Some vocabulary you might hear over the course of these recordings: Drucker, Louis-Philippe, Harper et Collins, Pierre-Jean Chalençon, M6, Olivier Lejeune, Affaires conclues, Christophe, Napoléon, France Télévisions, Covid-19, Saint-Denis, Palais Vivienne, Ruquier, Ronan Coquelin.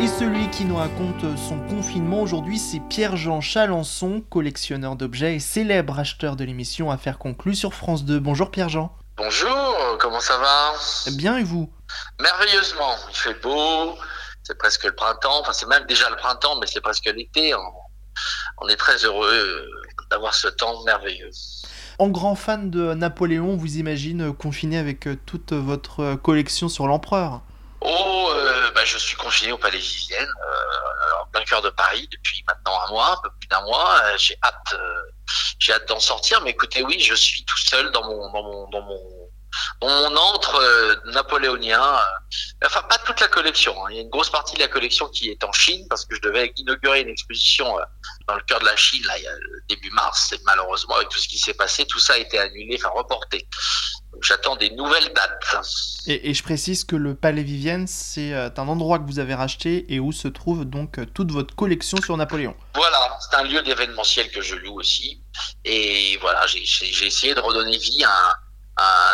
Et celui qui nous raconte son confinement aujourd'hui, c'est Pierre-Jean Chalençon, collectionneur d'objets et célèbre acheteur de l'émission Affaires conclues sur France 2. Bonjour Pierre-Jean. Bonjour, comment ça va ? Bien, et vous ? Merveilleusement, il fait beau, c'est presque le printemps, enfin c'est même déjà le printemps, mais c'est presque l'été. On est très heureux d'avoir ce temps merveilleux. En grand fan de Napoléon, on vous imagine confiné avec toute votre collection sur l'empereur ? Je suis confiné au Palais Vivienne, en plein cœur de Paris, depuis maintenant un peu plus d'un mois. J'ai hâte d'en sortir, mais écoutez, oui, je suis tout seul dans mon antre napoléonien. Enfin, pas toute la collection. Il y a une grosse partie de la collection qui est en Chine, parce que je devais inaugurer une exposition dans le cœur de la Chine, là, début mars, et malheureusement, avec tout ce qui s'est passé, tout ça a été annulé, enfin reporté. J'attends des nouvelles dates. Et je précise que le Palais Vivienne, c'est un endroit que vous avez racheté et où se trouve donc toute votre collection sur Napoléon. Voilà, c'est un lieu d'événementiel que je loue aussi. Et voilà, j'ai essayé de redonner vie à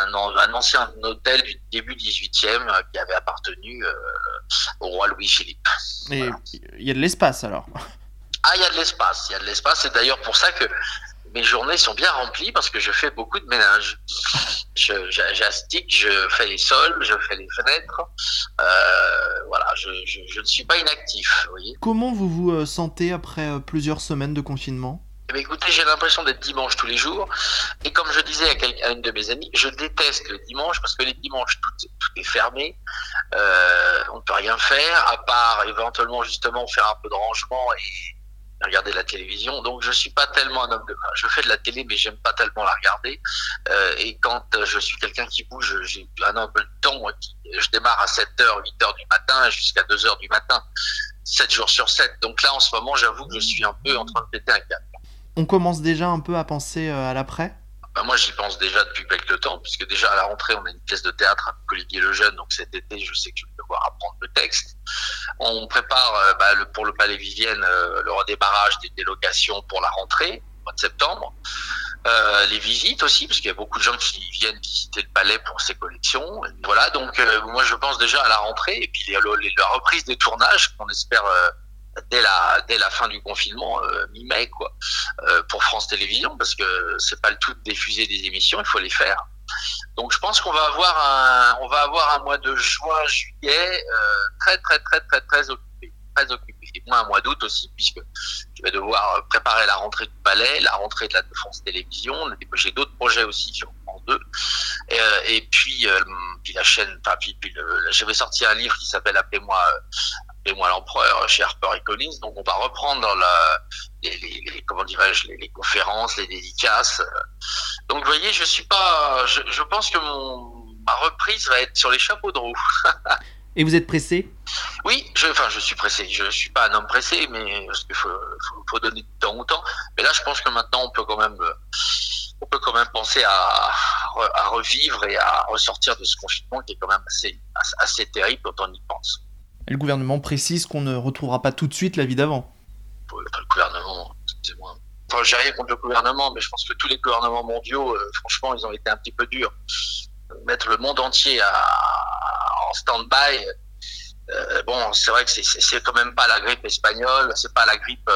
un ancien hôtel du début 18e qui avait appartenu au roi Louis-Philippe. Et il y a de l'espace alors. Ah, il y a de l'espace. C'est d'ailleurs pour ça que mes journées sont bien remplies parce que je fais beaucoup de ménage. J'astique, je fais les sols, je fais les fenêtres. Voilà, je ne suis pas inactif. Vous voyez. Comment vous vous sentez après plusieurs semaines de confinement ? Eh bien, écoutez, j'ai l'impression d'être dimanche tous les jours. Et comme je disais à une de mes amies, je déteste le dimanche parce que les dimanches, tout est fermé. On ne peut rien faire à part éventuellement justement faire un peu de rangement et regarder la télévision, donc je suis pas tellement un homme de... Je fais de la télé, mais j'aime pas tellement la regarder, et quand je suis quelqu'un qui bouge, j'ai un peu de temps, je démarre à 7h, 8h du matin, jusqu'à 2h du matin, 7 jours sur 7, donc là en ce moment, j'avoue que je suis un peu en train de péter un câble. On commence déjà un peu à penser à l'après ? Ben moi, j'y pense déjà depuis quelques temps, puisque déjà à la rentrée, on a une pièce de théâtre avec Olivier Lejeune, donc cet été, je sais que je vais devoir apprendre le texte. On prépare pour le Palais Vivienne le redémarrage des délocations pour la rentrée, au mois de septembre. Les visites aussi, parce qu'il y a beaucoup de gens qui viennent visiter le palais pour ses collections. Et voilà, donc moi, je pense déjà à la rentrée, et puis la reprise des tournages qu'on espère... Dès la fin du confinement, mi-mai, quoi, pour France Télévisions, parce que c'est pas le tout de diffuser des émissions, il faut les faire. Donc je pense qu'on va avoir un mois de juin, juillet très occupé, très occupé. Et moi un mois d'août aussi, puisque je vais devoir préparer la rentrée du Palais, la rentrée de la France Télévisions. J'ai d'autres projets aussi sur France 2. Et puis la chaîne. J'avais sorti un livre qui s'appelle Appelez-moi l'empereur chez Harper et Collins. Donc on va reprendre les conférences, les dédicaces. Donc vous voyez, je suis pas. Je pense que ma reprise va être sur les chapeaux de roue. Et vous êtes pressé ? Oui, je suis pressé. Je ne suis pas un homme pressé, mais parce qu'il faut donner du temps au temps. Mais là, je pense que maintenant, on peut quand même penser à revivre et à ressortir de ce confinement qui est quand même assez terrible quand on y pense. Et le gouvernement précise qu'on ne retrouvera pas tout de suite la vie d'avant. Le gouvernement, excusez-moi. Enfin, j'ai rien contre le gouvernement, mais je pense que tous les gouvernements mondiaux, franchement, ils ont été un petit peu durs. Mettre le monde entier en stand-by, c'est vrai que c'est quand même pas la grippe espagnole, c'est pas la grippe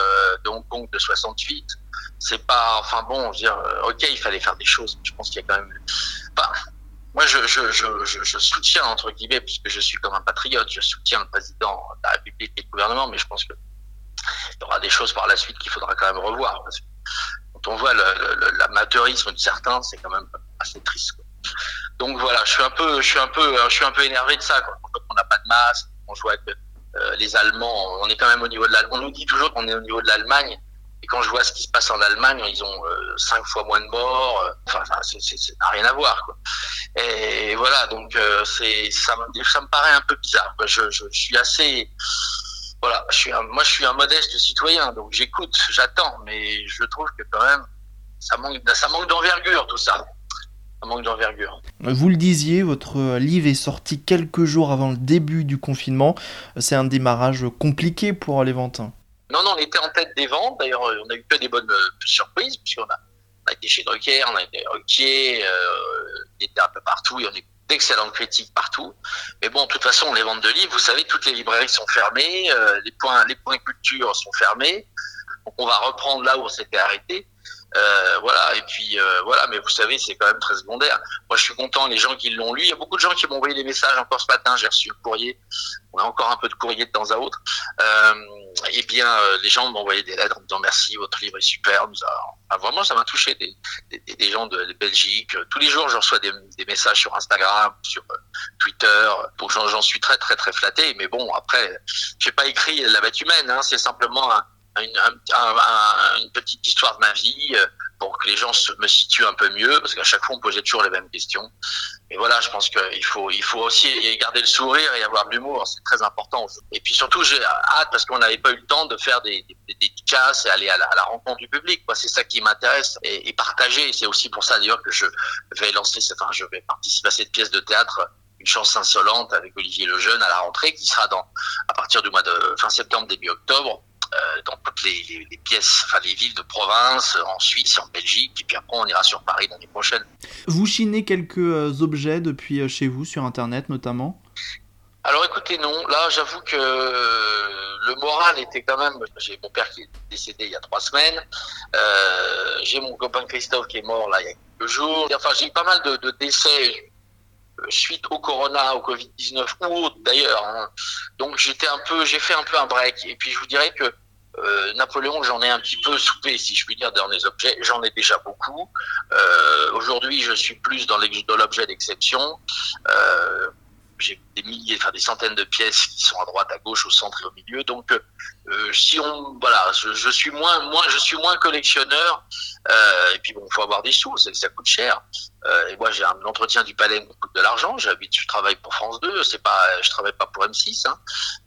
de Hong Kong de 68, c'est pas, enfin bon, je veux dire, ok, il fallait faire des choses, je pense qu'il y a quand même, enfin, moi je soutiens, entre guillemets, puisque je suis comme un patriote, je soutiens le président de la République et le gouvernement, mais je pense qu'il y aura des choses par la suite qu'il faudra quand même revoir, parce que quand on voit l'amateurisme de certains, c'est quand même assez triste, quoi. Donc voilà, je suis un peu énervé de ça, quoi. On n'a pas de masque, on joue avec les Allemands, on est quand même au niveau de l'Allemagne. On nous dit toujours qu'on est au niveau de l'Allemagne, et quand je vois ce qui se passe en Allemagne, ils ont 5 fois moins de morts. Ça n'a rien à voir, quoi. Et voilà, donc ça me paraît un peu bizarre. Je suis assez, voilà, je suis un modeste citoyen, donc j'écoute, j'attends, mais je trouve que quand même. ça manque d'envergure, tout ça. Ça manque d'envergure. Vous le disiez, votre livre est sorti quelques jours avant le début du confinement. C'est un démarrage compliqué pour les ventes. Non, on était en tête des ventes. D'ailleurs, on a eu que des bonnes surprises, puisqu'on a été chez Drucker, on a été Ruquier, on était un peu partout et on a eu d'excellentes critiques partout. Mais bon, de toute façon, les ventes de livres, vous savez, toutes les librairies sont fermées, les points culture sont fermés. Donc on va reprendre là où on s'était arrêté. Mais vous savez, c'est quand même très secondaire. Moi, je suis content, les gens qui l'ont lu, il y a beaucoup de gens qui m'ont envoyé des messages encore ce matin, j'ai reçu le courrier, on a encore un peu de courrier de temps à autre. Les gens m'ont envoyé des lettres en me disant merci, votre livre est super. Vraiment, ça m'a touché, des gens de Belgique. Tous les jours, je reçois des messages sur Instagram, sur Twitter. Donc, j'en suis très, très, très flatté. Mais bon, après, j'ai pas écrit la bête humaine, hein, c'est simplement une petite histoire de ma vie pour que les gens me situent un peu mieux, parce qu'à chaque fois on posait toujours les mêmes questions. Et voilà, je pense qu'il faut aussi garder le sourire et avoir de l'humour, c'est très important. Et puis surtout, j'ai hâte, parce qu'on n'avait pas eu le temps de faire des dédicaces et aller à la rencontre du public, quoi. C'est ça qui m'intéresse, et partager. C'est aussi pour ça d'ailleurs que je vais participer à cette pièce de théâtre, Une chance insolente, avec Olivier Lejeune, à la rentrée, qui sera à partir du mois de fin septembre, début octobre, dans toutes les pièces, enfin les villes de province, en Suisse, en Belgique, et puis après on ira sur Paris l'année prochaine. Vous chinez quelques objets depuis chez vous, sur Internet notamment ? Alors écoutez, non, là j'avoue que le moral était quand même... J'ai mon père qui est décédé il y a 3 semaines, j'ai mon copain Christophe qui est mort là il y a quelques jours, enfin j'ai eu pas mal de décès suite au corona, au Covid-19 ou autre d'ailleurs, hein. Donc j'ai fait un peu un break, et puis je vous dirais que Napoléon, j'en ai un petit peu soupé, si je puis dire, dans les objets. J'en ai déjà beaucoup. Aujourd'hui, je suis plus dans l'objet d'exception. J'ai des centaines de pièces qui sont à droite, à gauche, au centre et au milieu. Donc, je suis moins collectionneur. Et puis bon, faut avoir des sous, ça coûte cher. Et moi, j'ai un entretien du Palais qui me coûte de l'argent. Je travaille pour France 2. Je travaille pas pour M6. Hein.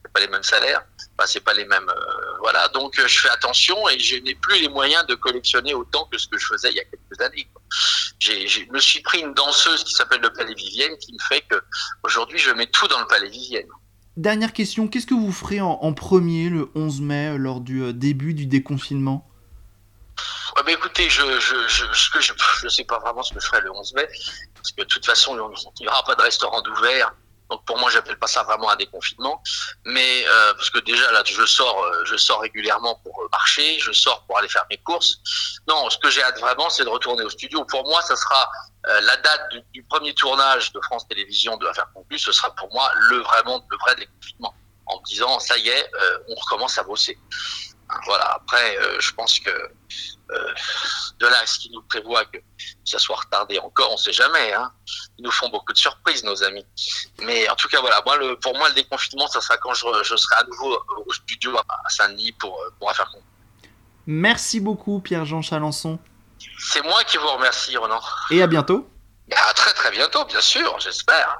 C'est pas les mêmes salaires. C'est pas les mêmes. Donc je fais attention, et je n'ai plus les moyens de collectionner autant que ce que je faisais il y a quelques années, quoi. Je me suis pris une danseuse qui s'appelle le Palais Vivienne, qui me fait que aujourd'hui je mets tout dans le Palais Vivienne. Dernière question, qu'est-ce que vous ferez en premier le 11 mai lors du début du déconfinement ? Ouais, bah écoutez, je sais pas vraiment ce que je ferai le 11 mai, parce que de toute façon il n'y aura pas de restaurant d'ouvert. Donc pour moi, j'appelle pas ça vraiment un déconfinement, mais parce que déjà là, je sors régulièrement pour marcher, je sors pour aller faire mes courses. Non, ce que j'ai hâte vraiment, c'est de retourner au studio. Pour moi, ça sera la date du premier tournage de France Télévisions de Affaires conclues. Ce sera pour moi le vrai déconfinement, en me disant ça y est, on recommence à bosser. Voilà. Après, je pense que de là, ce qui nous prévoit que ça soit retardé encore, on sait jamais, hein. Ils nous font beaucoup de surprises, nos amis. Mais en tout cas, voilà, pour moi, le déconfinement, ça sera quand je serai à nouveau au studio à Saint-Denis pour Affaires conclues. Merci beaucoup, Pierre-Jean Chalençon. C'est moi qui vous remercie, Ronan. Et à bientôt. À très très bientôt, bien sûr, j'espère.